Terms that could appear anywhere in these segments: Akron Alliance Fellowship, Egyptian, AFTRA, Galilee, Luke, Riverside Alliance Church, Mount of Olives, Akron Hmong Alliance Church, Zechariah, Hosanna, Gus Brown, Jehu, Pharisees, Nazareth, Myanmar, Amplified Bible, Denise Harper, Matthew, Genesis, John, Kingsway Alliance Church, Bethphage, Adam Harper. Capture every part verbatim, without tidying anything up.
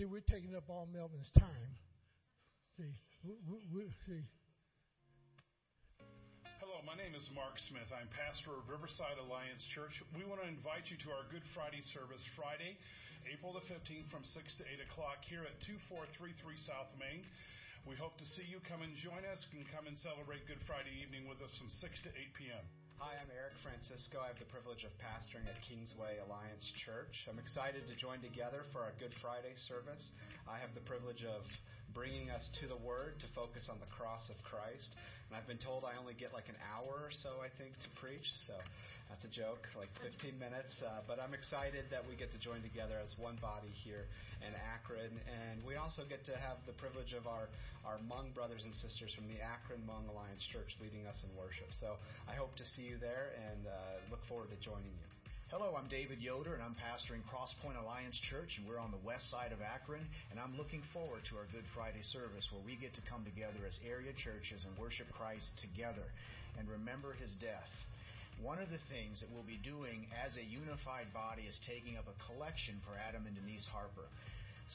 See, we're taking up all Melvin's time. See, we, we, we, see. Hello, my name is Mark Smith. I'm pastor of Riverside Alliance Church. We want to invite you to our Good Friday service Friday, April the fifteenth from six to eight o'clock here at two four three three South Main. We hope to see you. Come and join us and come and celebrate Good Friday evening with us from six to eight p.m. Hi, I'm Eric Francisco. I have the privilege of pastoring at Kingsway Alliance Church. I'm excited to join together for our Good Friday service. I have the privilege of bringing us to the Word to focus on the cross of Christ. And I've been told I only get like an hour or so, I think, to preach. So that's a joke, like fifteen minutes. Uh, but I'm excited that we get to join together as one body here in Akron. And we also get to have the privilege of our, our Hmong brothers and sisters from the Akron Hmong Alliance Church leading us in worship. So I hope to see you there, and uh, look forward to joining you. Hello, I'm David Yoder, and I'm pastoring Cross Point Alliance Church, and we're on the west side of Akron, and I'm looking forward to our Good Friday service where we get to come together as area churches and worship Christ together and remember his death. One of the things that we'll be doing as a unified body is taking up a collection for Adam and Denise Harper.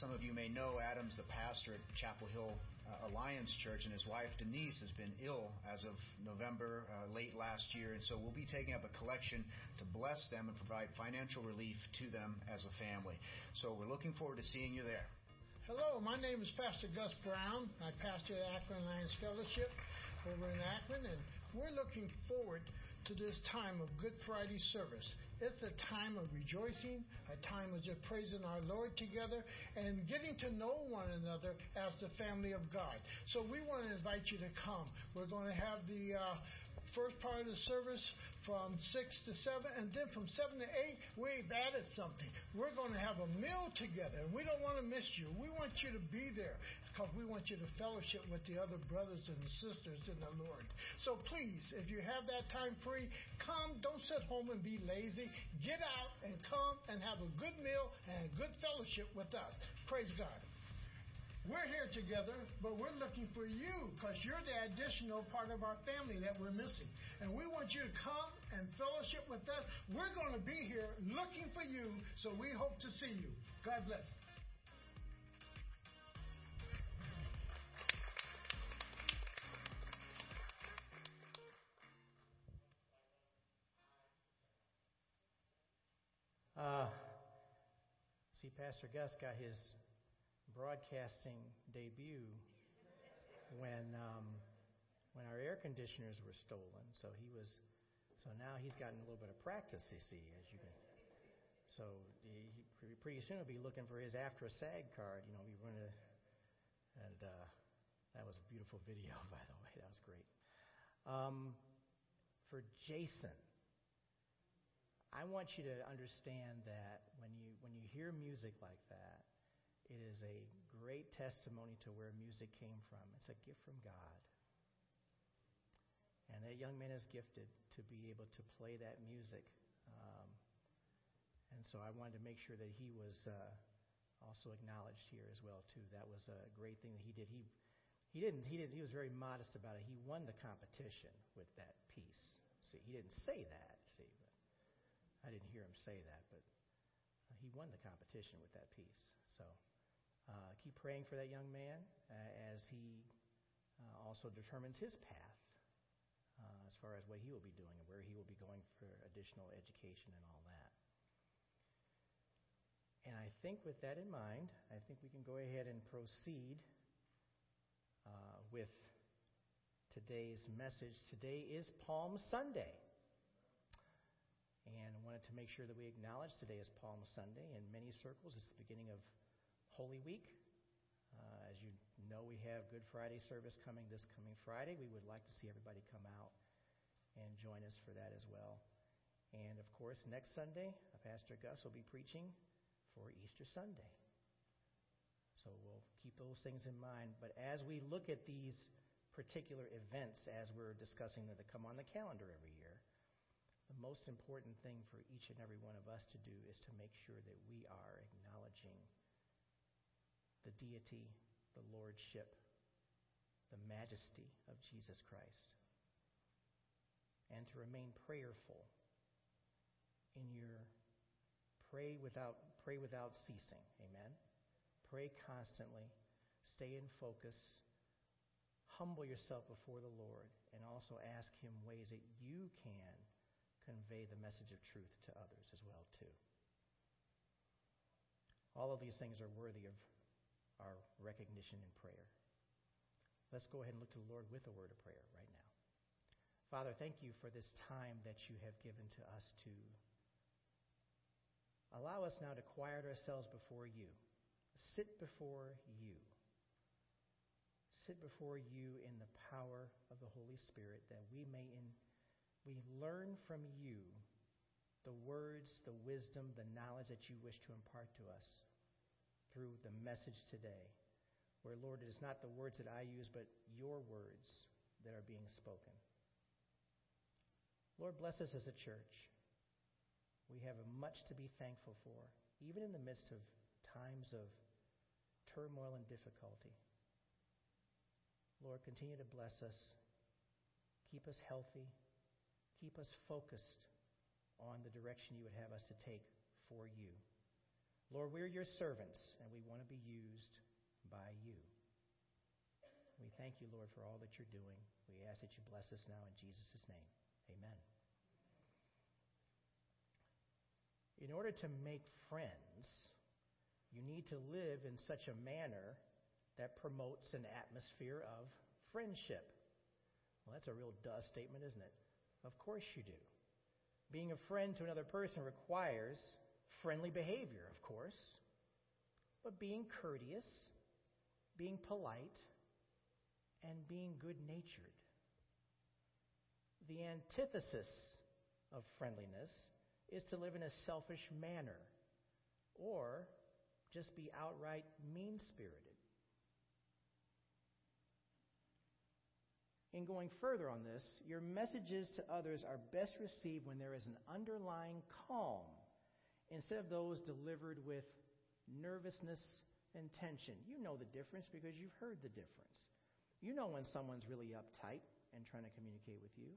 Some of you may know Adam's the pastor at Chapel Hill uh, Alliance Church, and his wife Denise has been ill as of November, uh, late last year, and so we'll be taking up a collection to bless them and provide financial relief to them as a family. So we're looking forward to seeing you there. Hello, my name is Pastor Gus Brown. I pastor at Akron Alliance Fellowship over in Akron, and we're looking forward to this time of Good Friday service. It's a time of rejoicing, a time of just praising our Lord together and getting to know one another as the family of God. So we want to invite you to come. We're going to have the uh, first part of the service from six to seven, and then from seven to eight, we've added something. We're going to have a meal together, and we don't want to miss you. We want you to be there because we want you to fellowship with the other brothers and sisters in the Lord. So please, if you have that time free, come, don't sit home and be lazy. Get out and come and have a good meal and good fellowship with us. Praise God. We're here together, but we're looking for you because you're the additional part of our family that we're missing. And we want you to come and fellowship with us. We're going to be here looking for you, so we hope to see you. God bless. Uh, see, Pastor Gus got his broadcasting debut when um, when our air conditioners were stolen. So he was, so now he's gotten a little bit of practice. You see, as you can, so he, he pretty soon will be looking for his AFTRA SAG card. You know, we run a, and uh, that was a beautiful video, by the way. That was great. Um, for Jason. I want you to understand that when you when you hear music like that, it is a great testimony to where music came from. It's a gift from God. And that young man is gifted to be able to play that music. Um, and so I wanted to make sure that he was uh, also acknowledged here as well, too. That was a great thing that he did. He he didn't he didn't he was very modest about it. He won the competition with that piece. See, he didn't say that. I didn't hear him say that, but he won the competition with that piece. So uh, keep praying for that young man uh, as he uh, also determines his path uh, as far as what he will be doing and where he will be going for additional education and all that. And I think with that in mind, I think we can go ahead and proceed uh, with today's message. Today is Palm Sunday. And I wanted to make sure that we acknowledge today is Palm Sunday. In many circles, it's the beginning of Holy Week. Uh, as you know, we have Good Friday service coming this coming Friday. We would like to see everybody come out and join us for that as well. And, of course, next Sunday, Pastor Gus will be preaching for Easter Sunday. So we'll keep those things in mind. But as we look at these particular events, as we're discussing them, that come on the calendar every year, the most important thing for each and every one of us to do is to make sure that we are acknowledging the deity, the lordship, the majesty of Jesus Christ, and to remain prayerful in your pray without pray without ceasing. Amen. Pray constantly. Stay in focus. Humble yourself before the Lord, and also ask Him ways that you can convey the message of truth to others as well, too. All of these things are worthy of our recognition and prayer. Let's go ahead and look to the Lord with a word of prayer right now. Father, thank you for this time that you have given to us to allow us now to quiet ourselves before you. Sit before you. Sit before you in the power of the Holy Spirit, that we may in, we learn from you the words, the wisdom, the knowledge that you wish to impart to us through the message today. Where, Lord, it is not the words that I use, but your words that are being spoken. Lord, bless us as a church. We have much to be thankful for, even in the midst of times of turmoil and difficulty. Lord, continue to bless us. Keep us healthy. Keep us focused on the direction you would have us to take for you. Lord, we're your servants, and we want to be used by you. We thank you, Lord, for all that you're doing. We ask that you bless us now in Jesus' name. Amen. In order to make friends, you need to live in such a manner that promotes an atmosphere of friendship. Well, that's a real duh statement, isn't it? Of course you do. Being a friend to another person requires friendly behavior, of course, but being courteous, being polite, and being good-natured. The antithesis of friendliness is to live in a selfish manner or just be outright mean-spirited. In going further on this, your messages to others are best received when there is an underlying calm instead of those delivered with nervousness and tension. You know the difference because you've heard the difference. You know when someone's really uptight and trying to communicate with you.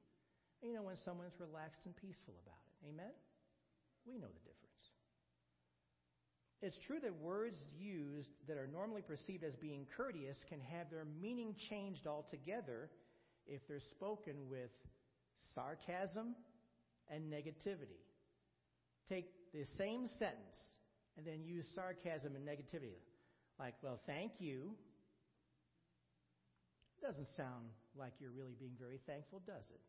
And you know when someone's relaxed and peaceful about it. Amen? We know the difference. It's true that words used that are normally perceived as being courteous can have their meaning changed altogether if they're spoken with sarcasm and negativity. Take the same sentence and then use sarcasm and negativity. Like, well, thank you. Doesn't sound like you're really being very thankful, does it?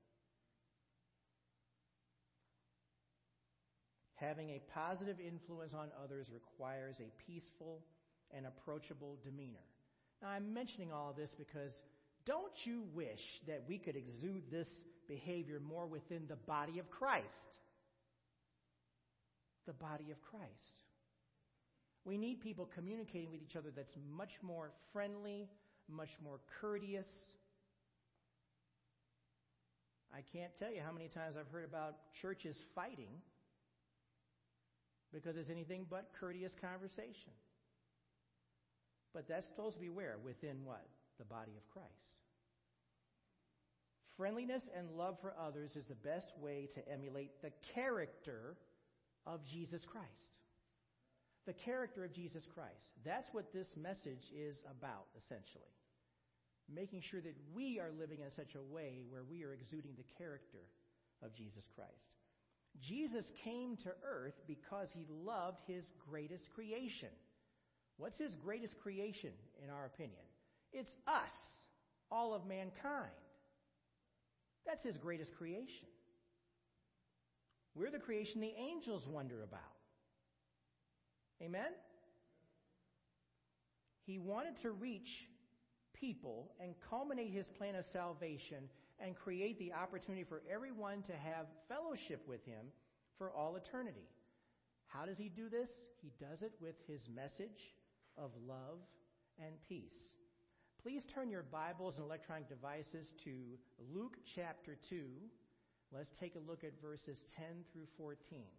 Having a positive influence on others requires a peaceful and approachable demeanor. Now, I'm mentioning all of this because don't you wish that we could exude this behavior more within the body of Christ? The body of Christ. We need people communicating with each other that's much more friendly, much more courteous. I can't tell you how many times I've heard about churches fighting because it's anything but courteous conversation. But that's supposed to be where? Within what? The body of Christ. Friendliness and love for others is the best way to emulate the character of Jesus Christ. The character of Jesus Christ. That's what this message is about, essentially. Making sure that we are living in such a way where we are exuding the character of Jesus Christ. Jesus came to earth because he loved his greatest creation. What's his greatest creation, in our opinion? It's us, all of mankind. That's his greatest creation. We're the creation the angels wonder about. Amen? He wanted to reach people and culminate his plan of salvation and create the opportunity for everyone to have fellowship with him for all eternity. How does he do this? He does it with his message of love and peace. Please turn your Bibles and electronic devices to Luke chapter two. Let's take a look at verses ten through fourteen.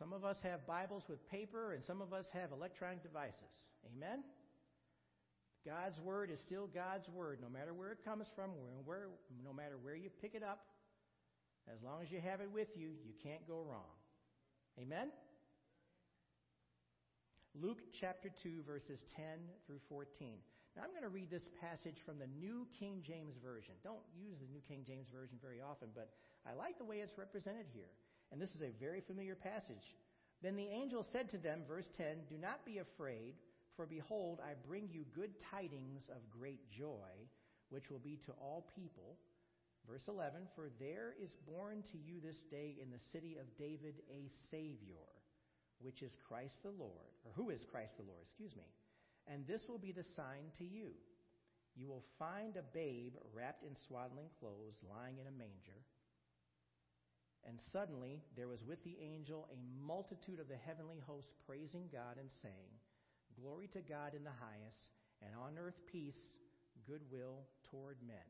Some of us have Bibles with paper, and some of us have electronic devices. Amen? God's Word is still God's Word, no matter where it comes from, where, no matter where you pick it up. As long as you have it with you, you can't go wrong. Amen? Luke chapter two, verses ten through fourteen. Now, I'm going to read this passage from the New King James Version. Don't use the New King James Version very often, but I like the way it's represented here. And this is a very familiar passage. Then the angel said to them, verse ten, "Do not be afraid, for behold, I bring you good tidings of great joy, which will be to all people." Verse eleven, "For there is born to you this day in the city of David a Savior, which is Christ the Lord," or who is Christ the Lord, excuse me. "And this will be the sign to you. You will find a babe wrapped in swaddling clothes, lying in a manger." And suddenly there was with the angel a multitude of the heavenly hosts praising God and saying, "Glory to God in the highest, and on earth peace, goodwill toward men."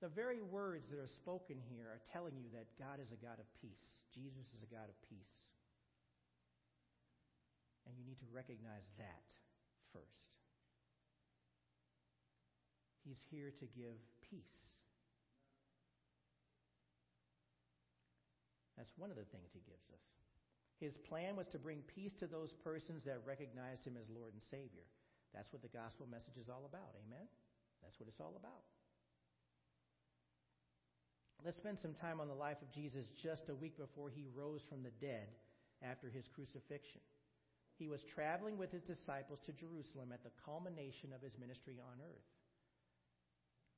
The very words that are spoken here are telling you that God is a God of peace. Jesus is a God of peace. And you need to recognize that first. He's here to give peace. That's one of the things he gives us. His plan was to bring peace to those persons that recognized him as Lord and Savior. That's what the gospel message is all about. Amen? That's what it's all about. Let's spend some time on the life of Jesus just a week before he rose from the dead after his crucifixion. He was traveling with his disciples to Jerusalem at the culmination of his ministry on earth.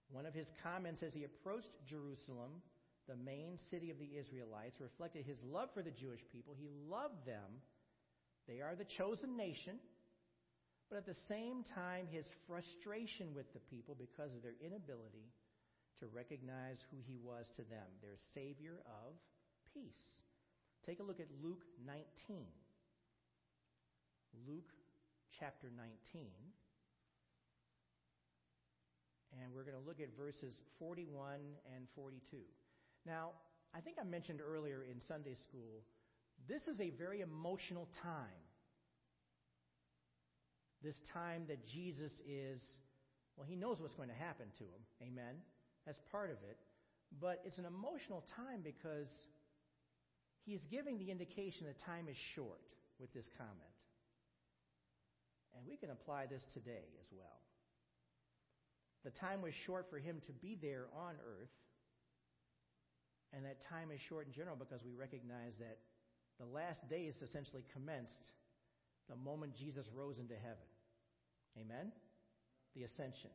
One of his comments as he approached Jerusalem, the main city of the Israelites, reflected his love for the Jewish people. He loved them. They are the chosen nation. But at the same time, his frustration with the people because of their inability to recognize who he was to them, their Savior of peace. Take a look at Luke nineteen. Luke chapter nineteen. And we're going to look at verses forty-one and forty-two. Now, I think I mentioned earlier in Sunday school, this is a very emotional time. This time that Jesus is, well, he knows what's going to happen to him. Amen. That's part of it. But it's an emotional time because he's giving the indication that time is short with this comment. And we can apply this today as well. The time was short for him to be there on earth. And that time is short in general because we recognize that the last days essentially commenced the moment Jesus rose into heaven. Amen? The ascension.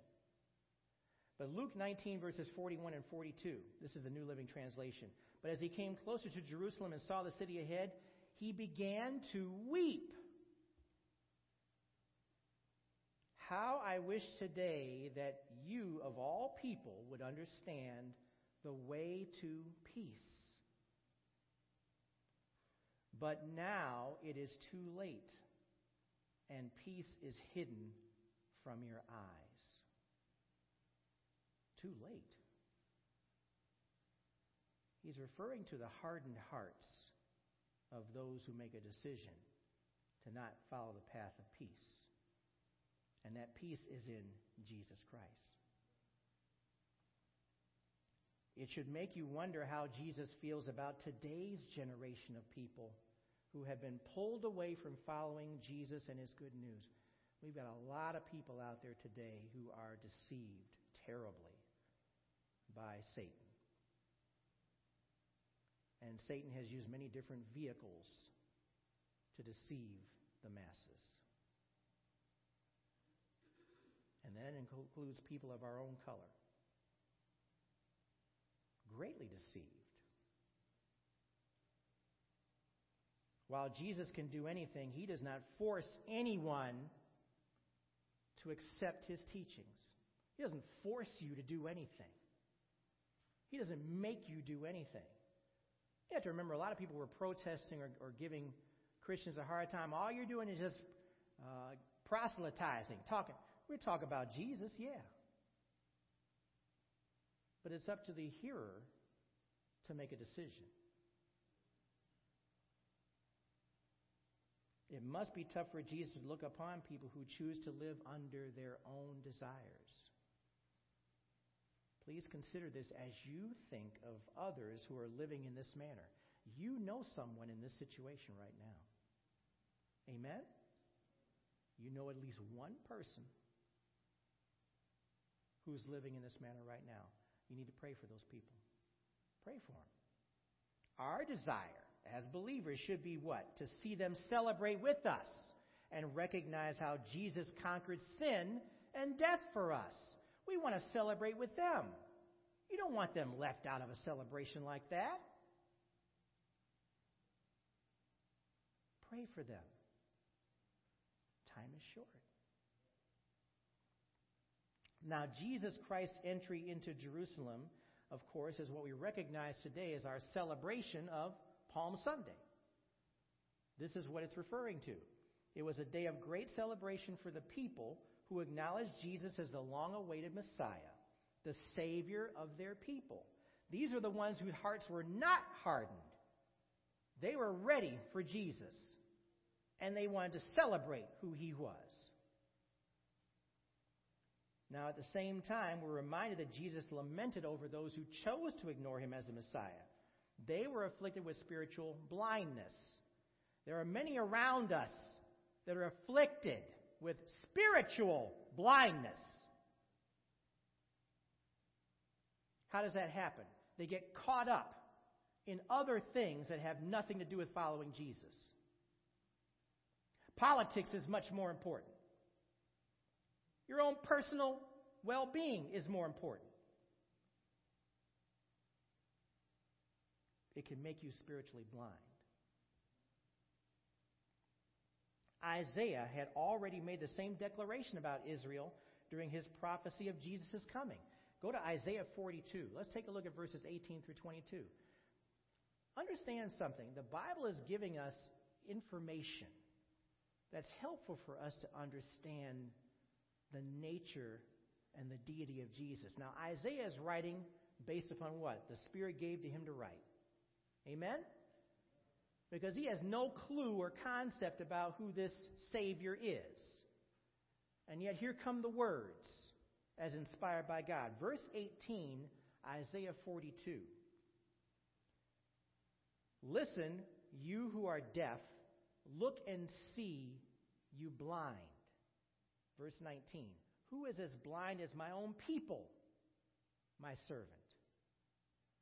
But Luke nineteen, verses forty-one and forty-two. This is the New Living Translation. "But as he came closer to Jerusalem and saw the city ahead, he began to weep. 'How I wish today that you, of all people, would understand the way to peace. But now it is too late, and peace is hidden from your eyes.'" Too late. He's referring to the hardened hearts of those who make a decision to not follow the path of peace. And that peace is in Jesus Christ. It should make you wonder how Jesus feels about today's generation of people who have been pulled away from following Jesus and his good news. We've got a lot of people out there today who are deceived terribly by Satan. And Satan has used many different vehicles to deceive the masses. And that includes people of our own color. Greatly deceived. While Jesus can do anything, he does not force anyone to accept his teachings. He doesn't force you to do anything. He doesn't make you do anything. You have to remember, a lot of people were protesting or, or giving Christians a hard time. All you're doing is just uh, proselytizing, talking. We're talking about Jesus, yeah. But it's up to the hearer to make a decision. It must be tough for Jesus to look upon people who choose to live under their own desires. Please consider this as you think of others who are living in this manner. You know someone in this situation right now. Amen? know at least one person who is living in this manner right now. You need to pray for those people. Pray for them. Our desire as believers should be what? To see them celebrate with us and recognize how Jesus conquered sin and death for us. We want to celebrate with them. You don't want them left out of a celebration like that. Pray for them. Time is short. Now, Jesus Christ's entry into Jerusalem, of course, is what we recognize today as our celebration of Palm Sunday. This is what it's referring to. It was a day of great celebration for the people who acknowledged Jesus as the long-awaited Messiah, the Savior of their people. These are the ones whose hearts were not hardened. They were ready for Jesus, and they wanted to celebrate who he was. Now, at the same time, we're reminded that Jesus lamented over those who chose to ignore him as the Messiah. They were afflicted with spiritual blindness. There are many around us that are afflicted with spiritual blindness. How does that happen? They get caught up in other things that have nothing to do with following Jesus. Politics is much more important. Your own personal well-being is more important. It can make you spiritually blind. Isaiah had already made the same declaration about Israel during his prophecy of Jesus' coming. Go to Isaiah forty-two. Let's take a look at verses eighteen through twenty-two. Understand something. The Bible is giving us information that's helpful for us to understand the nature and the deity of Jesus. Now, Isaiah is writing based upon what? The Spirit gave to him to write. Amen? Because he has no clue or concept about who this Savior is. And yet here come the words as inspired by God. Verse eighteen, Isaiah forty-two. Listen, you who are deaf, look and see, you blind. Verse nineteen, who is as blind as my own people, my servant?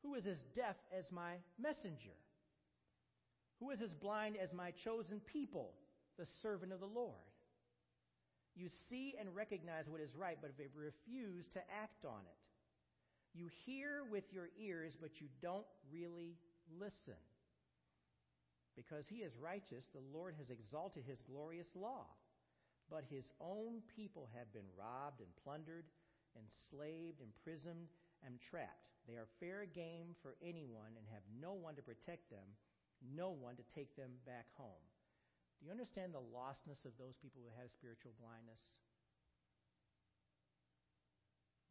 Who is as deaf as my messenger? Who is as blind as my chosen people, the servant of the Lord? You see and recognize what is right, but refuse to act on it. You hear with your ears, but you don't really listen. Because he is righteous, the Lord has exalted his glorious law. But his own people have been robbed and plundered, enslaved, imprisoned, and trapped. They are fair game for anyone and have no one to protect them, no one to take them back home. Do you understand the lostness of those people who have spiritual blindness?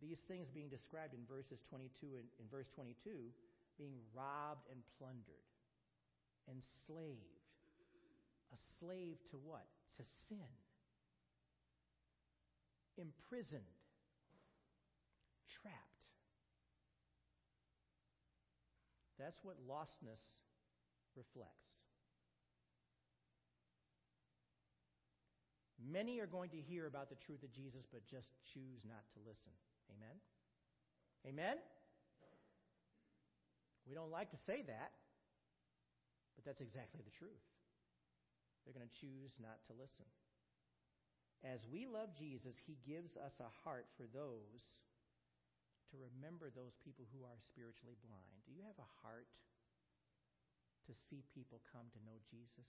These things being described in verses twenty-two and in verse twenty-two, being robbed and plundered, enslaved. A slave to what? To sin. Imprisoned, trapped. That's what lostness reflects. Many are going to hear about the truth of Jesus, but just choose not to listen. Amen? Amen? We don't like to say that, but that's exactly the truth. They're going to choose not to listen. As we love Jesus, he gives us a heart for those, to remember those people who are spiritually blind. Do you have a heart to see people come to know Jesus?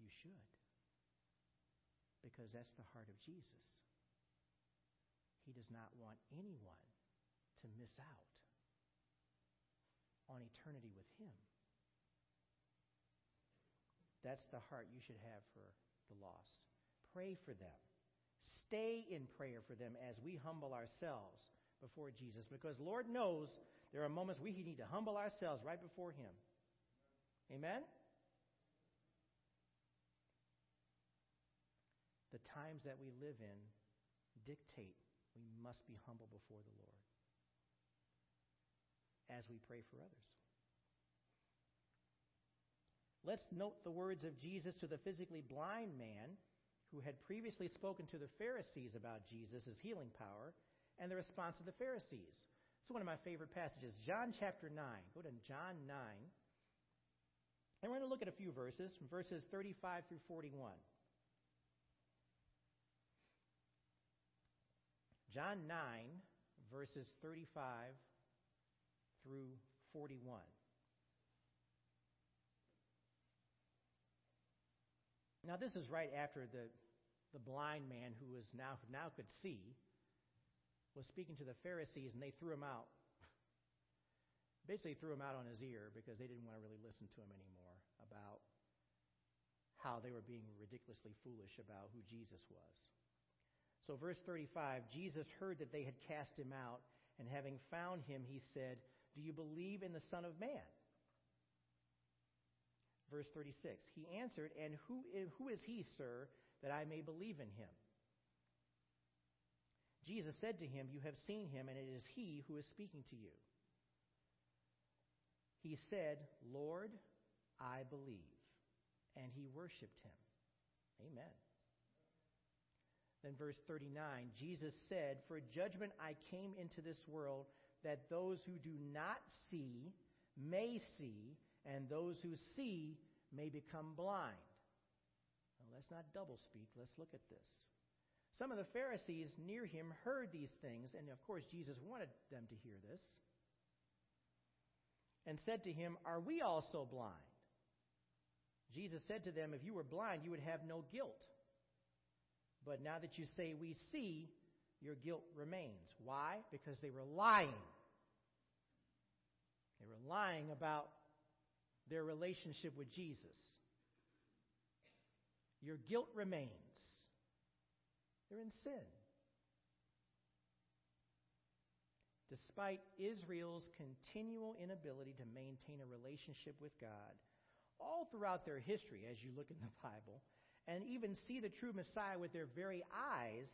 You should, because that's the heart of Jesus. He does not want anyone to miss out on eternity with him. That's the heart you should have for the lost. Pray for them. Stay in prayer for them as we humble ourselves before Jesus, because Lord knows there are moments we need to humble ourselves right before him. Amen? The times that we live in dictate we must be humble before the Lord as we pray for others. Let's note the words of Jesus to the physically blind man who had previously spoken to the Pharisees about Jesus' healing power and the response of the Pharisees. It's one of my favorite passages, John chapter nine. Go to John nine. And we're going to look at a few verses, from verses thirty-five through forty-one. John nine, verses thirty-five through forty-one. Now, this is right after the, the blind man who was now, now could see was speaking to the Pharisees, and they threw him out. Basically threw him out on his ear because they didn't want to really listen to him anymore about how they were being ridiculously foolish about who Jesus was. So verse thirty-five, Jesus heard that they had cast him out, and having found him, he said, "Do you believe in the Son of Man?" Verse thirty-six, he answered, "And who, who is he, sir, that I may believe in him?" Jesus said to him, "You have seen him, and it is he who is speaking to you." He said, "Lord, I believe." And he worshipped him. Amen. Then verse thirty-nine, Jesus said, "For judgment I came into this world, that those who do not see may see, and those who see may become blind." Now, let's not double speak. Let's look at this. Some of the Pharisees near him heard these things, and of course Jesus wanted them to hear this, and said to him, "Are we also blind?" Jesus said to them, "If you were blind, you would have no guilt. But now that you say, 'We see,' your guilt remains." Why? Because they were lying. They were lying about their relationship with Jesus. Your guilt remains. They're in sin. Despite Israel's continual inability to maintain a relationship with God, all throughout their history, as you look in the Bible, and even see the true Messiah with their very eyes,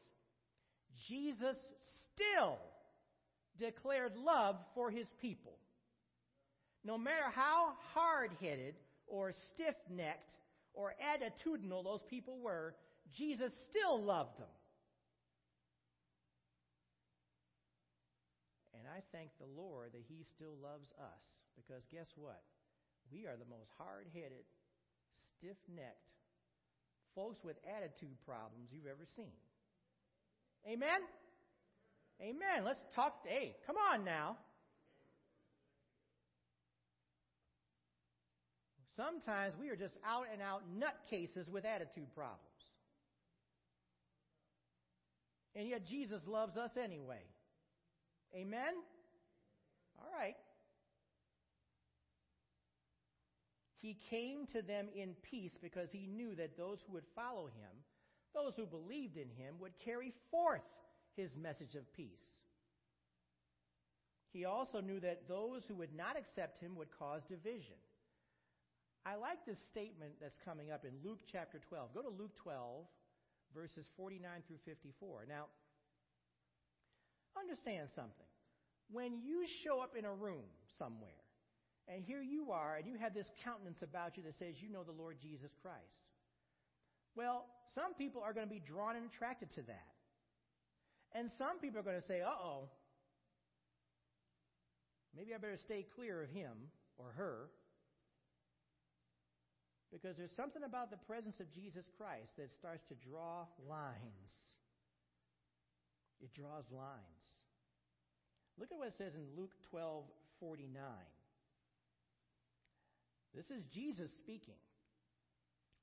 Jesus still declared love for his people. No matter how hard-headed or stiff-necked or attitudinal those people were, Jesus still loved them. And I thank the Lord that he still loves us, because guess what? We are the most hard-headed, stiff-necked, folks with attitude problems you've ever seen. Amen? Amen. Let's talk. Hey, come on now. Sometimes we are just out and out nutcases with attitude problems. And yet Jesus loves us anyway. Amen? All right. He came to them in peace because he knew that those who would follow him, those who believed in him, would carry forth his message of peace. He also knew that those who would not accept him would cause division. I like this statement that's coming up in Luke chapter twelve. Go to Luke twelve, verses forty-nine through fifty-four. Now, understand something. When you show up in a room somewhere, and here you are, and you have this countenance about you that says you know the Lord Jesus Christ. Well, some people are going to be drawn and attracted to that. And some people are going to say, uh-oh, maybe I better stay clear of him or her. Because there's something about the presence of Jesus Christ that starts to draw lines. It draws lines. Look at what it says in Luke twelve forty-nine. This is Jesus speaking.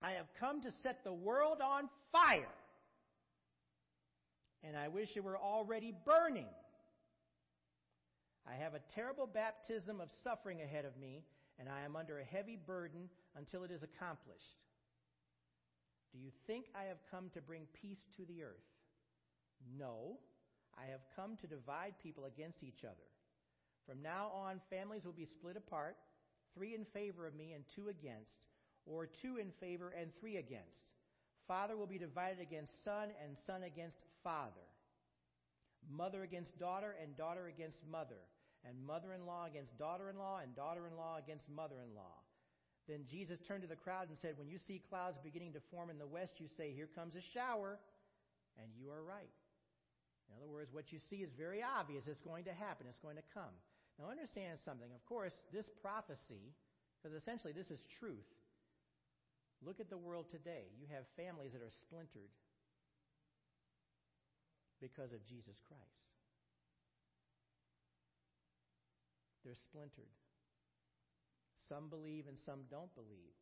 "I have come to set the world on fire, and I wish it were already burning. I have a terrible baptism of suffering ahead of me, and I am under a heavy burden until it is accomplished. Do you think I have come to bring peace to the earth? No, I have come to divide people against each other. From now on, families will be split apart, three in favor of me and two against, or two in favor and three against. Father will be divided against son and son against father, mother against daughter and daughter against mother, and mother-in-law against daughter-in-law and daughter-in-law against mother-in-law. Then Jesus turned to the crowd and said, when you see clouds beginning to form in the west, you say, here comes a shower, and you are right. In other words, what you see is very obvious. It's going to happen. It's going to come. Now understand something. Of course, this prophecy, because essentially this is truth. Look at the world today. You have families that are splintered because of Jesus Christ. They're splintered. Some believe and some don't believe.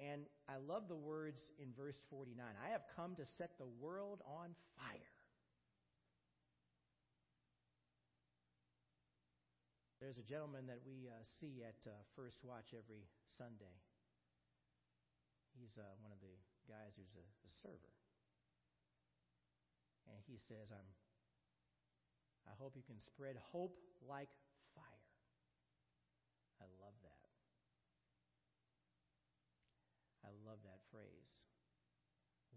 And I love the words in verse forty-nine. I have come to set the world on fire. There's a gentleman that we uh, see at uh, First Watch every Sunday. He's uh, one of the guys who's a, a server. And he says, I'm, I hope you can spread hope like fire. I love that. I love that phrase.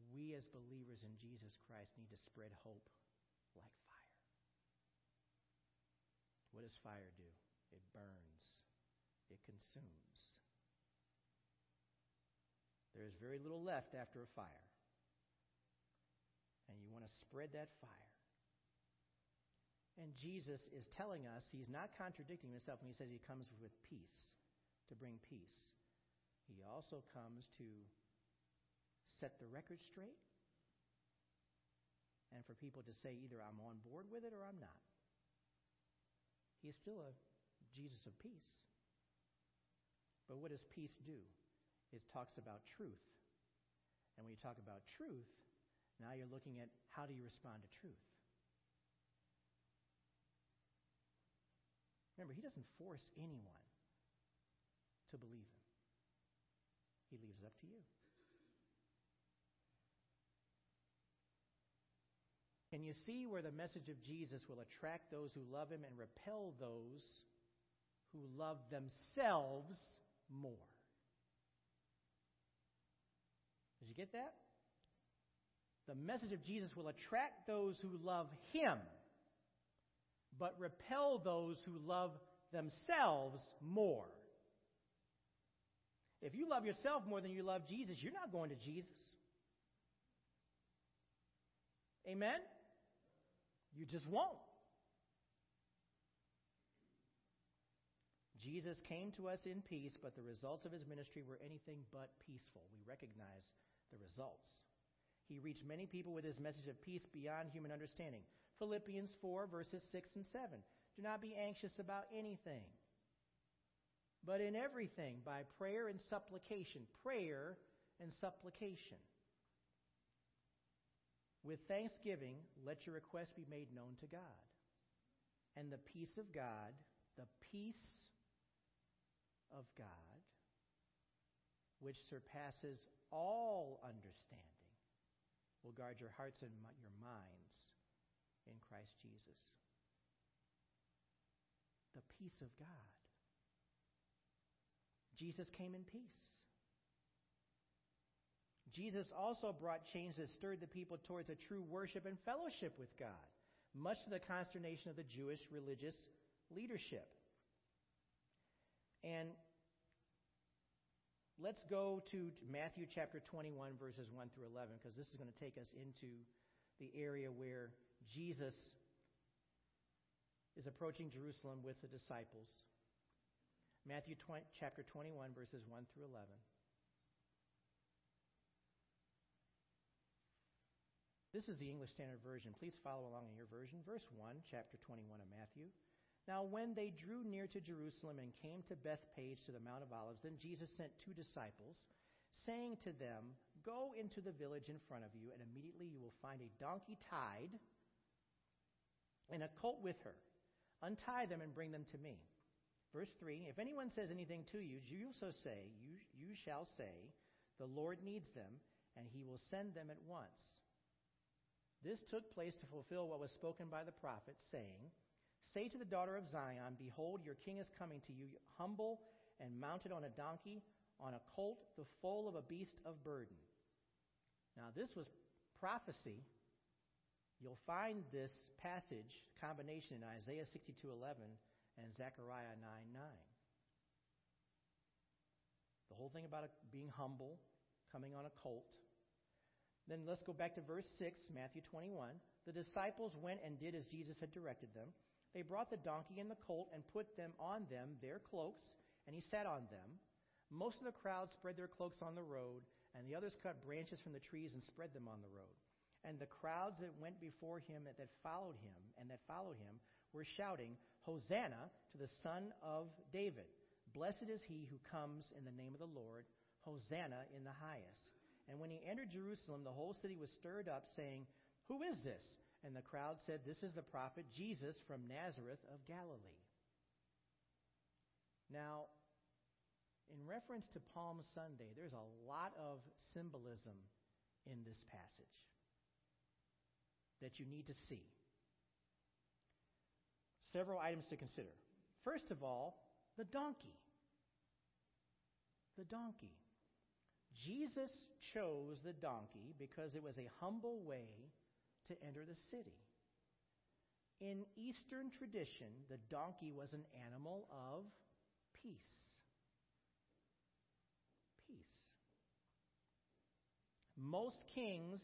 We as believers in Jesus Christ need to spread hope like fire. What does fire do? It burns. It consumes. There is very little left after a fire. And you want to spread that fire. And Jesus is telling us, he's not contradicting himself when he says he comes with peace, to bring peace. He also comes to set the record straight and for people to say either I'm on board with it or I'm not. He's still a Jesus of peace. But what does peace do? It talks about truth. And when you talk about truth, now you're looking at how do you respond to truth. Remember, he doesn't force anyone to believe him. He leaves it up to you. Can you see where the message of Jesus will attract those who love him and repel those who love themselves more? Did you get that? The message of Jesus will attract those who love him, but repel those who love themselves more. If you love yourself more than you love Jesus, you're not going to Jesus. Amen? You just won't. Jesus came to us in peace, but the results of his ministry were anything but peaceful. We recognize the results. He reached many people with his message of peace beyond human understanding. Philippians four, verses six and seven. Do not be anxious about anything, but in everything, by prayer and supplication. Prayer and supplication. With thanksgiving, let your requests be made known to God. And the peace of God, the peace of God, which surpasses all understanding, will guard your hearts and your minds in Christ Jesus. The peace of God. Jesus came in peace. Jesus also brought change that stirred the people towards a true worship and fellowship with God, much to the consternation of the Jewish religious leadership. And let's go to Matthew chapter twenty-one, verses one through eleven, because this is going to take us into the area where Jesus is approaching Jerusalem with the disciples. Matthew chapter twenty-one, verses one through eleven. This is the English Standard Version. Please follow along in your version. Verse one, chapter twenty-one of Matthew. Now when they drew near to Jerusalem and came to Bethphage to the Mount of Olives, then Jesus sent two disciples, saying to them, go into the village in front of you, and immediately you will find a donkey tied and a colt with her. Untie them and bring them to me. Verse three, if anyone says anything to you, you also say, you, you shall say, the Lord needs them, and he will send them at once. This took place to fulfill what was spoken by the prophet, saying, say to the daughter of Zion, behold, your king is coming to you, humble and mounted on a donkey, on a colt, the foal of a beast of burden. Now this was prophecy. You'll find this passage combination in Isaiah sixty-two eleven and Zechariah nine nine. The whole thing about being humble, coming on a colt. Then let's go back to verse six, Matthew twenty-one. The disciples went and did as Jesus had directed them. They brought the donkey and the colt and put them on them, their cloaks, and he sat on them. Most of the crowd spread their cloaks on the road, and the others cut branches from the trees and spread them on the road. And the crowds that went before him and that followed him and that followed him were shouting, Hosanna to the Son of David. Blessed is he who comes in the name of the Lord. Hosanna in the highest. And when he entered Jerusalem, the whole city was stirred up, saying, Who is this? And the crowd said, This is the prophet Jesus from Nazareth of Galilee. Now, in reference to Palm Sunday, there's a lot of symbolism in this passage that you need to see. Several items to consider. First of all, the donkey. The donkey. Jesus chose the donkey because it was a humble way to enter the city. In Eastern tradition, the donkey was an animal of peace. Peace. Most kings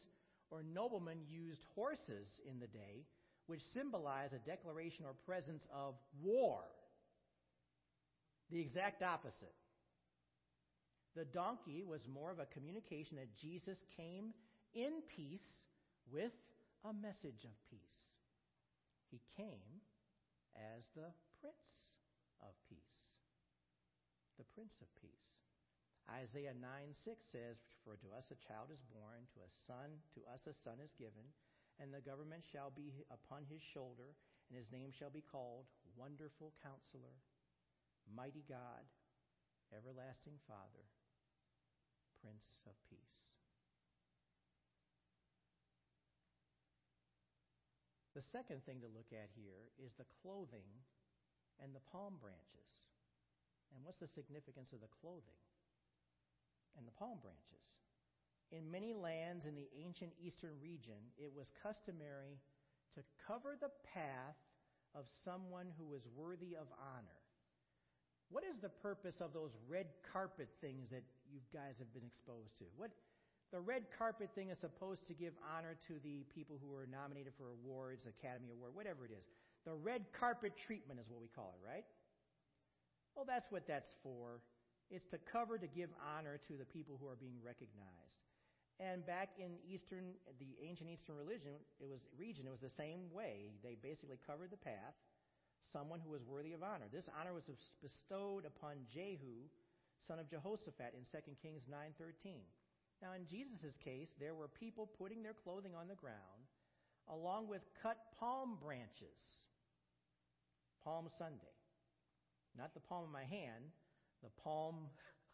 or noblemen used horses in the day, which symbolize a declaration or presence of war. The exact opposite. The donkey was more of a communication that Jesus came in peace with a message of peace. He came as the Prince of Peace. The Prince of Peace. Isaiah nine six says, For to us a child is born, to a son, to us a son is given, and the government shall be upon his shoulder, and his name shall be called Wonderful Counselor, Mighty God, Everlasting Father, Prince of Peace. The second thing to look at here is the clothing and the palm branches. And what's the significance of the clothing and the palm branches? In many lands in the ancient Eastern region, it was customary to cover the path of someone who was worthy of honor. What is the purpose of those red carpet things that you guys have been exposed to? What, the red carpet thing is supposed to give honor to the people who are nominated for awards, Academy Award, whatever it is. The red carpet treatment is what we call it, right? Well, that's what that's for. It's to cover, to give honor to the people who are being recognized. And back in Eastern, the ancient Eastern religion, it was region, it was the same way. They basically covered the path. Someone who was worthy of honor. This honor was bestowed upon Jehu, son of Jehoshaphat, in Second Kings nine thirteen. Now, in Jesus' case, there were people putting their clothing on the ground, along with cut palm branches. Palm Sunday. Not the palm of my hand, the palm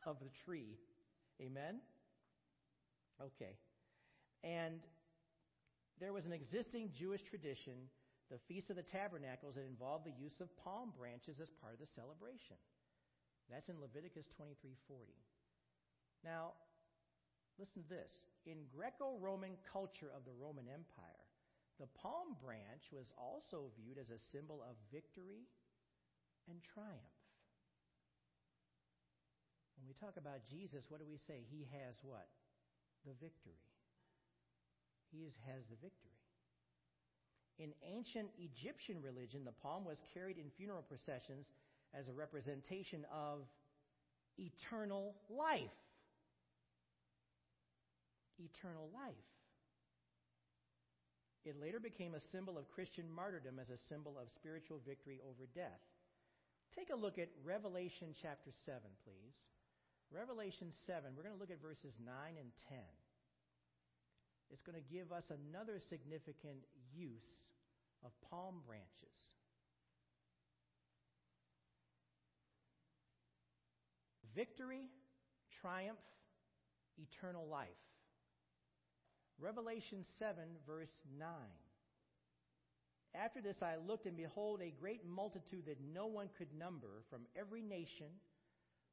of the tree. Amen? Okay. And there was an existing Jewish tradition, the Feast of the Tabernacles, that involved the use of palm branches as part of the celebration. That's in Leviticus twenty-three forty. Now, listen to this. In Greco-Roman culture of the Roman Empire, the palm branch was also viewed as a symbol of victory and triumph. When we talk about Jesus, what do we say? He has what? The victory. He is, has the victory. In ancient Egyptian religion, the palm was carried in funeral processions as a representation of eternal life. Eternal life. It later became a symbol of Christian martyrdom as a symbol of spiritual victory over death. Take a look at Revelation chapter seven, please. Revelation seven, we're going to look at verses nine and ten. It's going to give us another significant use of palm branches. Victory, triumph, eternal life. Revelation seven, verse nine. After this I looked, and behold, a great multitude that no one could number, from every nation,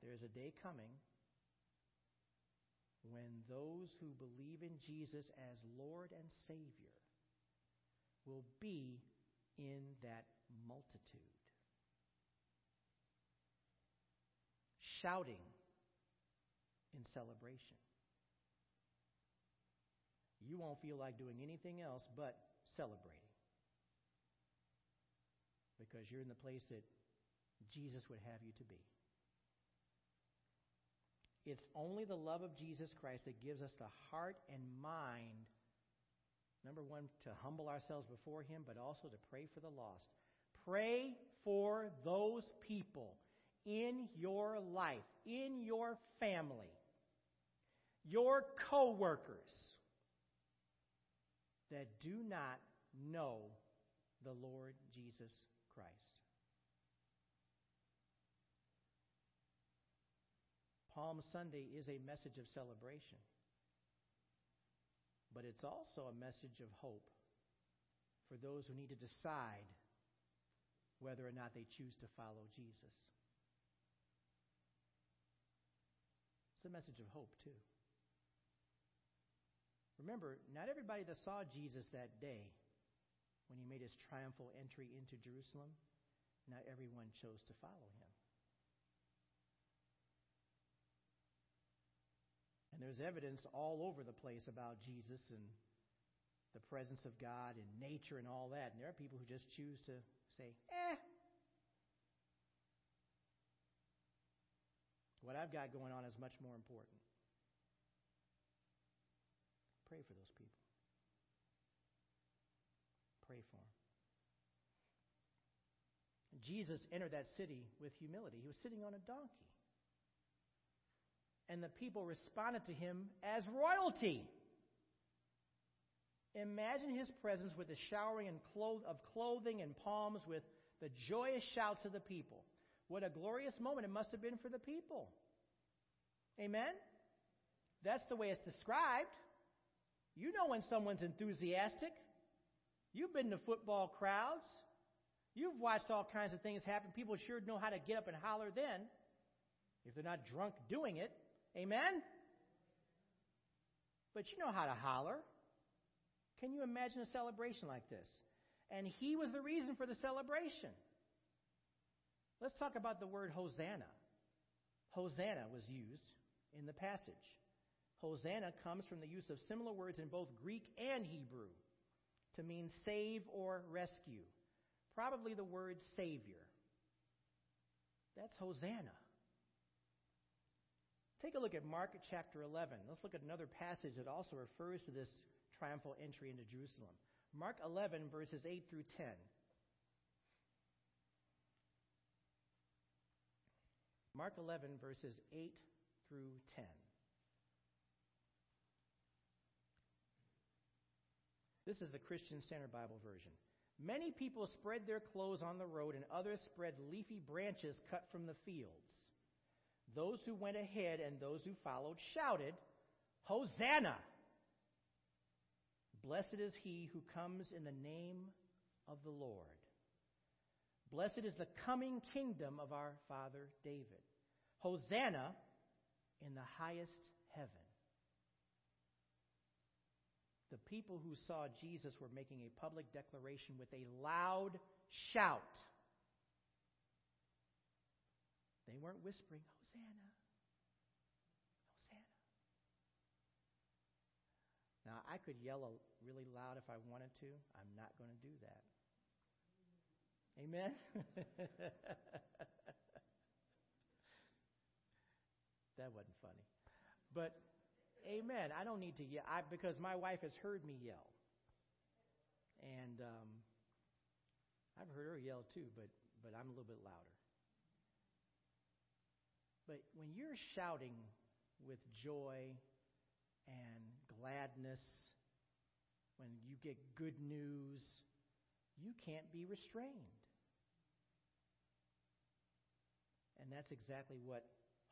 There is a day coming when those who believe in Jesus as Lord and Savior will be in that multitude, shouting in celebration. You won't feel like doing anything else but celebrating, because you're in the place that Jesus would have you to be. It's only the love of Jesus Christ that gives us the heart and mind, number one, to humble ourselves before Him, but also to pray for the lost. Pray for those people in your life, in your family, your co-workers that do not know the Lord Jesus Christ. Palm Sunday is a message of celebration, but it's also a message of hope for those who need to decide whether or not they choose to follow Jesus. It's a message of hope, too. Remember, not everybody that saw Jesus that day when He made His triumphal entry into Jerusalem, not everyone chose to follow Him. And there's evidence all over the place about Jesus and the presence of God and nature and all that. And there are people who just choose to say, eh. What I've got going on is much more important. Pray for those people. Pray for them. Jesus entered that city with humility. He was sitting on a donkey. And the people responded to Him as royalty. Imagine His presence with the showering and cloth- of clothing and palms, with the joyous shouts of the people. What a glorious moment it must have been for the people. Amen? That's the way it's described. You know when someone's enthusiastic. You've been to football crowds. You've watched all kinds of things happen. People sure know how to get up and holler then, if they're not drunk doing it. Amen? But you know how to holler. Can you imagine a celebration like this? And He was the reason for the celebration. Let's talk about the word Hosanna. Hosanna was used in the passage. Hosanna comes from the use of similar words in both Greek and Hebrew to mean save or rescue. Probably the word Savior. That's Hosanna. Take a look at Mark chapter eleven. Let's look at another passage that also refers to this triumphal entry into Jerusalem. Mark eleven, verses eight through ten. Mark eleven, verses eight through ten. This is the Christian Standard Bible Version. Many people spread their clothes on the road, and others spread leafy branches cut from the fields. Those who went ahead and those who followed shouted, "Hosanna! Blessed is He who comes in the name of the Lord. Blessed is the coming kingdom of our father David. Hosanna in the highest heaven." The people who saw Jesus were making a public declaration with a loud shout. They weren't whispering, "Hosanna, Hosanna." Now, I could yell really loud if I wanted to. I'm not going to do that. Amen? That wasn't funny. But, amen, I don't need to yell, I, because my wife has heard me yell. And um, I've heard her yell too, but, but I'm a little bit louder. But when you're shouting with joy and gladness, when you get good news, you can't be restrained. And that's exactly what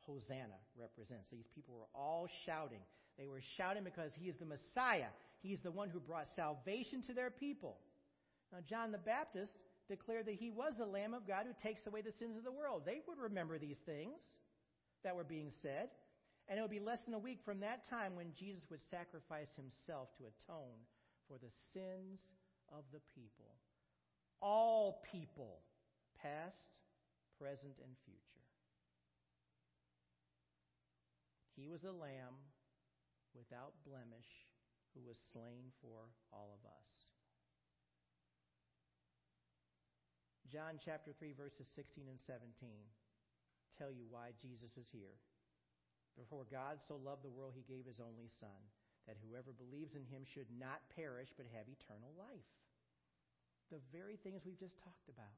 Hosanna represents. These people were all shouting. They were shouting because he is the Messiah. He is the one who brought salvation to their people. Now, John the Baptist declared that he was the Lamb of God who takes away the sins of the world. They would remember these things that were being said. And it would be less than a week from that time when Jesus would sacrifice himself to atone for the sins of the people. All people, past, present, and future. He was the Lamb without blemish who was slain for all of us. John chapter three, verses sixteen and seventeen tell you why Jesus is here. Before God so loved the world, he gave his only Son, that whoever believes in him should not perish but have eternal life. The very things we've just talked about.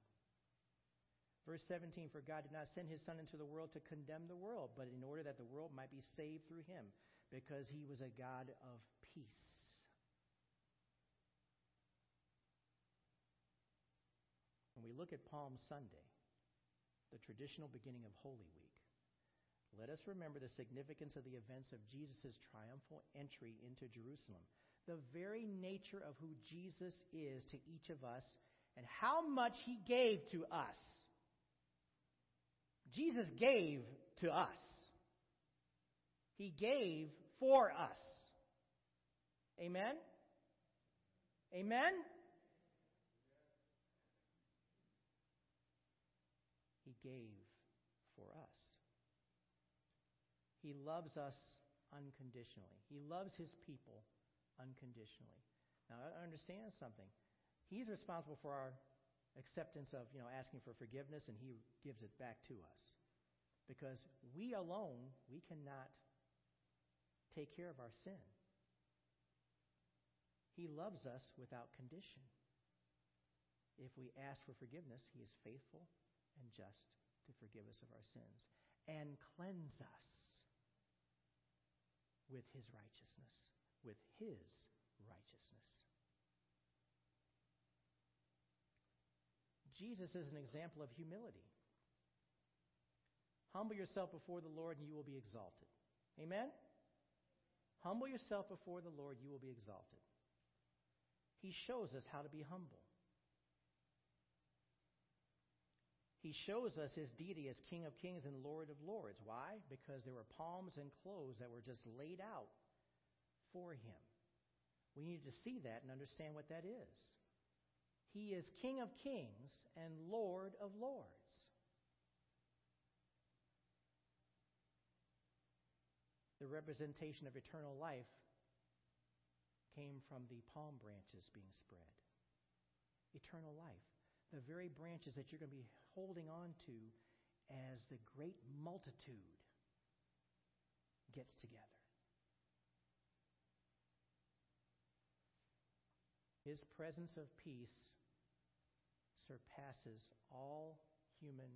Verse seventeen, for God did not send his Son into the world to condemn the world, but in order that the world might be saved through him, because he was a God of peace. When we look at Palm Sunday, the traditional beginning of Holy Week, let us remember the significance of the events of Jesus' triumphal entry into Jerusalem, the very nature of who Jesus is to each of us, and how much he gave to us. Jesus gave to us. He gave for us. Amen? Amen? He gave for us. He loves us unconditionally. He loves his people unconditionally. Now, I understand something. He's responsible for our acceptance of, you know, asking for forgiveness, and he gives it back to us. Because we alone, we cannot take care of our sin. He loves us without condition. If we ask for forgiveness, he is faithful and just to forgive us of our sins and cleanse us with his righteousness, with his righteousness. Jesus is an example of humility. Humble yourself before the Lord and you will be exalted. Amen? Humble yourself before the Lord, you will be exalted. He shows us how to be humble. He shows us his deity as King of Kings and Lord of Lords. Why? Because there were palms and clothes that were just laid out for him. We need to see that and understand what that is. He is King of Kings and Lord of Lords. The representation of eternal life came from the palm branches being spread. Eternal life. The very branches that you're going to be holding on to as the great multitude gets together. His presence of peace surpasses all human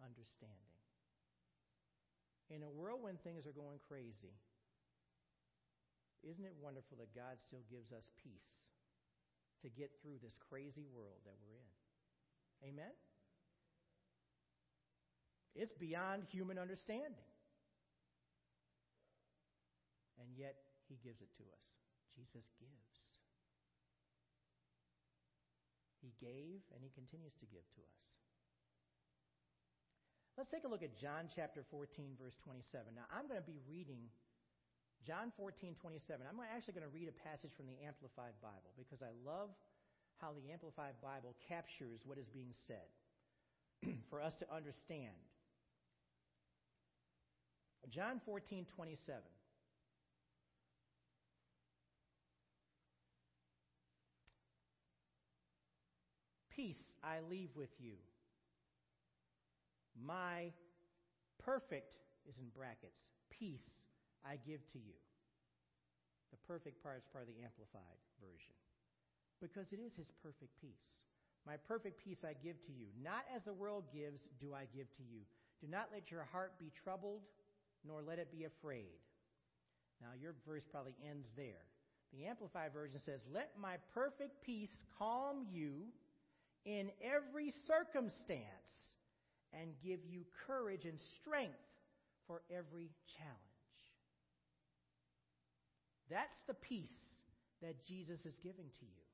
understanding. In a world when things are going crazy, isn't it wonderful that God still gives us peace to get through this crazy world that we're in? Amen? It's beyond human understanding. And yet, he gives it to us. Jesus gives. He gave, and he continues to give to us. Let's take a look at John chapter fourteen, verse twenty-seven. Now, I'm going to be reading John fourteen, twenty-seven. I'm actually going to read a passage from the Amplified Bible because I love how the Amplified Bible captures what is being said for us to understand. John fourteen, twenty-seven. Peace I leave with you. My perfect is in brackets. Peace I give to you. The perfect part is part of the Amplified Version. Because it is his perfect peace. My perfect peace I give to you. Not as the world gives, do I give to you. Do not let your heart be troubled, nor let it be afraid. Now, your verse probably ends there. The Amplified Version says, let my perfect peace calm you in every circumstance and give you courage and strength for every challenge. That's the peace that Jesus is giving to you.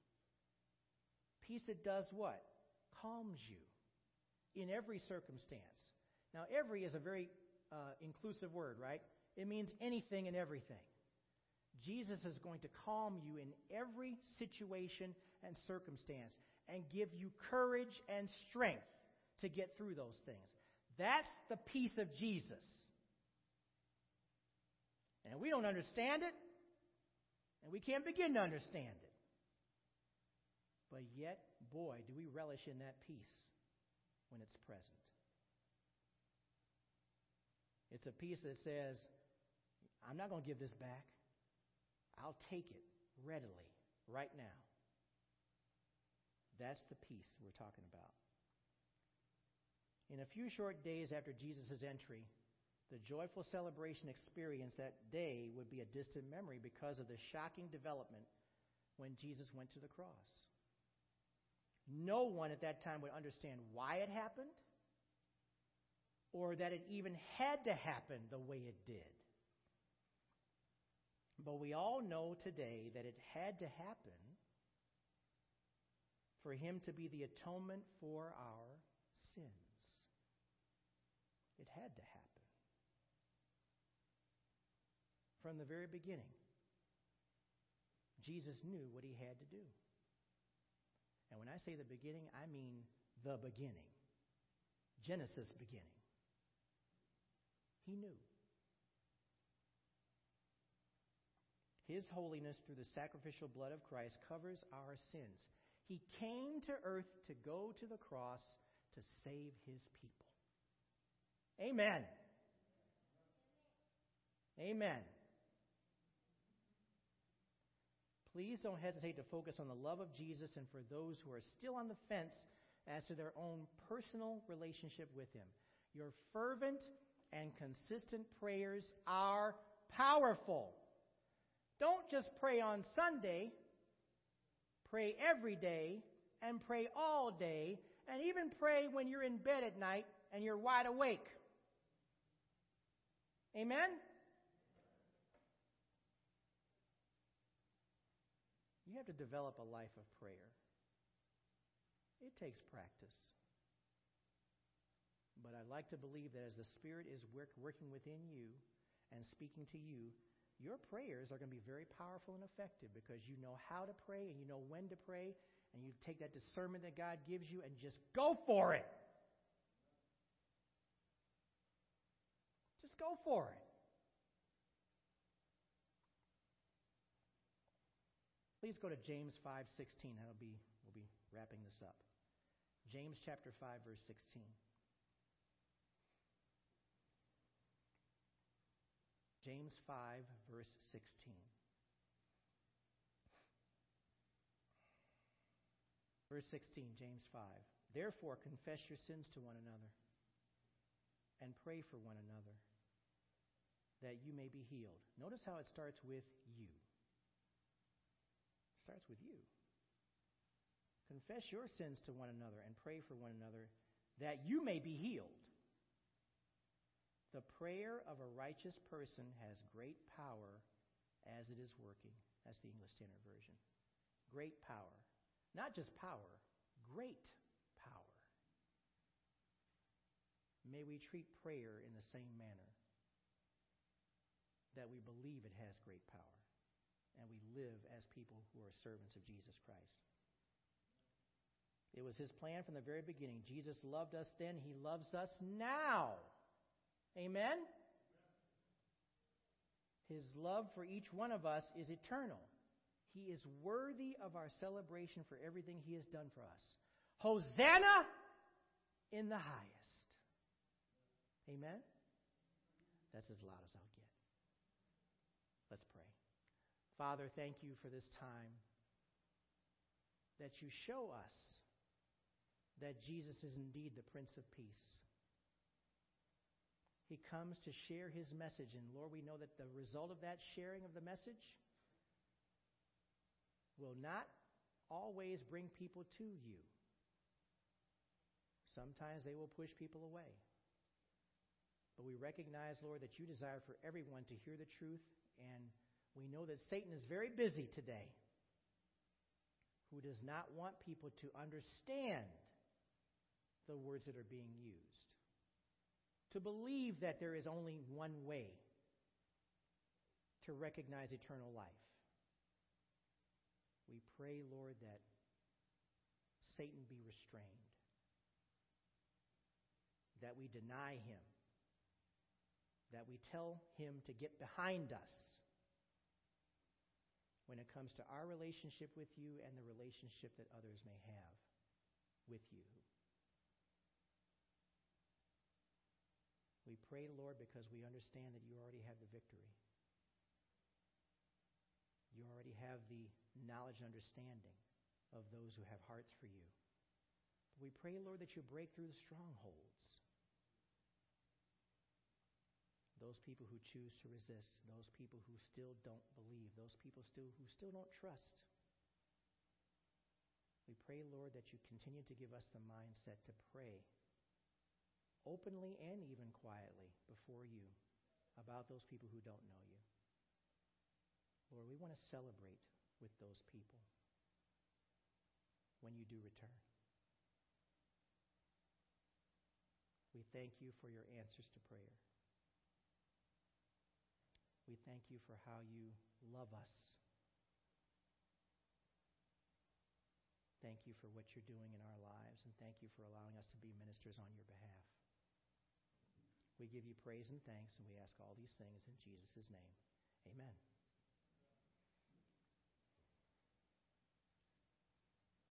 Peace that does what? Calms you in every circumstance. Now, every is a very uh, inclusive word, right? It means anything and everything. Jesus is going to calm you in every situation and circumstance and give you courage and strength to get through those things. That's the peace of Jesus. And we don't understand it, and we can't begin to understand it. But yet, boy, do we relish in that peace when it's present. It's a peace that says, I'm not going to give this back. I'll take it readily right now. That's the peace we're talking about. In a few short days after Jesus' entry, the joyful celebration experienced that day would be a distant memory because of the shocking development when Jesus went to the cross. No one at that time would understand why it happened or that it even had to happen the way it did. But we all know today that it had to happen for him to be the atonement for our sins. It had to happen. From the very beginning, Jesus knew what he had to do. And when I say the beginning, I mean the beginning. Genesis beginning. He knew. His holiness through the sacrificial blood of Christ covers our sins. He came to earth to go to the cross to save his people. Amen. Amen. Please don't hesitate to focus on the love of Jesus and for those who are still on the fence as to their own personal relationship with him. Your fervent and consistent prayers are powerful. Don't just pray on Sunday. Pray every day and pray all day and even pray when you're in bed at night and you're wide awake. Amen? You have to develop a life of prayer. It takes practice. But I'd like to believe that as the Spirit is work, working within you and speaking to you, your prayers are going to be very powerful and effective because you know how to pray and you know when to pray, and you take that discernment that God gives you and just go for it. Just go for it. Please go to James five sixteen. That'll be we'll be wrapping this up. James chapter five, verse sixteen. James five, verse sixteen. Verse sixteen, James five. Therefore, confess your sins to one another and pray for one another that you may be healed. Notice how it starts with you. It starts with you. Confess your sins to one another and pray for one another that you may be healed. The prayer of a righteous person has great power as it is working. That's the English Standard Version. Great power. Not just power, great power. May we treat prayer in the same manner, that we believe it has great power, and we live as people who are servants of Jesus Christ. It was his plan from the very beginning. Jesus loved us then. He loves us now. Amen? His love for each one of us is eternal. He is worthy of our celebration for everything he has done for us. Hosanna in the highest. Amen? That's as loud as I'll get. Let's pray. Father, thank you for this time that you show us that Jesus is indeed the Prince of Peace. He comes to share his message. And Lord, we know that the result of that sharing of the message will not always bring people to you. Sometimes they will push people away. But we recognize, Lord, that you desire for everyone to hear the truth. And we know that Satan is very busy today, who does not want people to understand the words that are being used, to believe that there is only one way to recognize eternal life. We pray, Lord, that Satan be restrained, that we deny him, that we tell him to get behind us when it comes to our relationship with you and the relationship that others may have with you. We pray, Lord, because we understand that you already have the victory. You already have the knowledge and understanding of those who have hearts for you. But we pray, Lord, that you break through the strongholds. Those people who choose to resist, those people who still don't believe, those people still who still don't trust. We pray, Lord, that you continue to give us the mindset to pray openly and even quietly before you about those people who don't know you. Lord, we want to celebrate with those people when you do return. We thank you for your answers to prayer. We thank you for how you love us. Thank you for what you're doing in our lives, and thank you for allowing us to be ministers on your behalf. We give you praise and thanks, and we ask all these things in Jesus' name. Amen.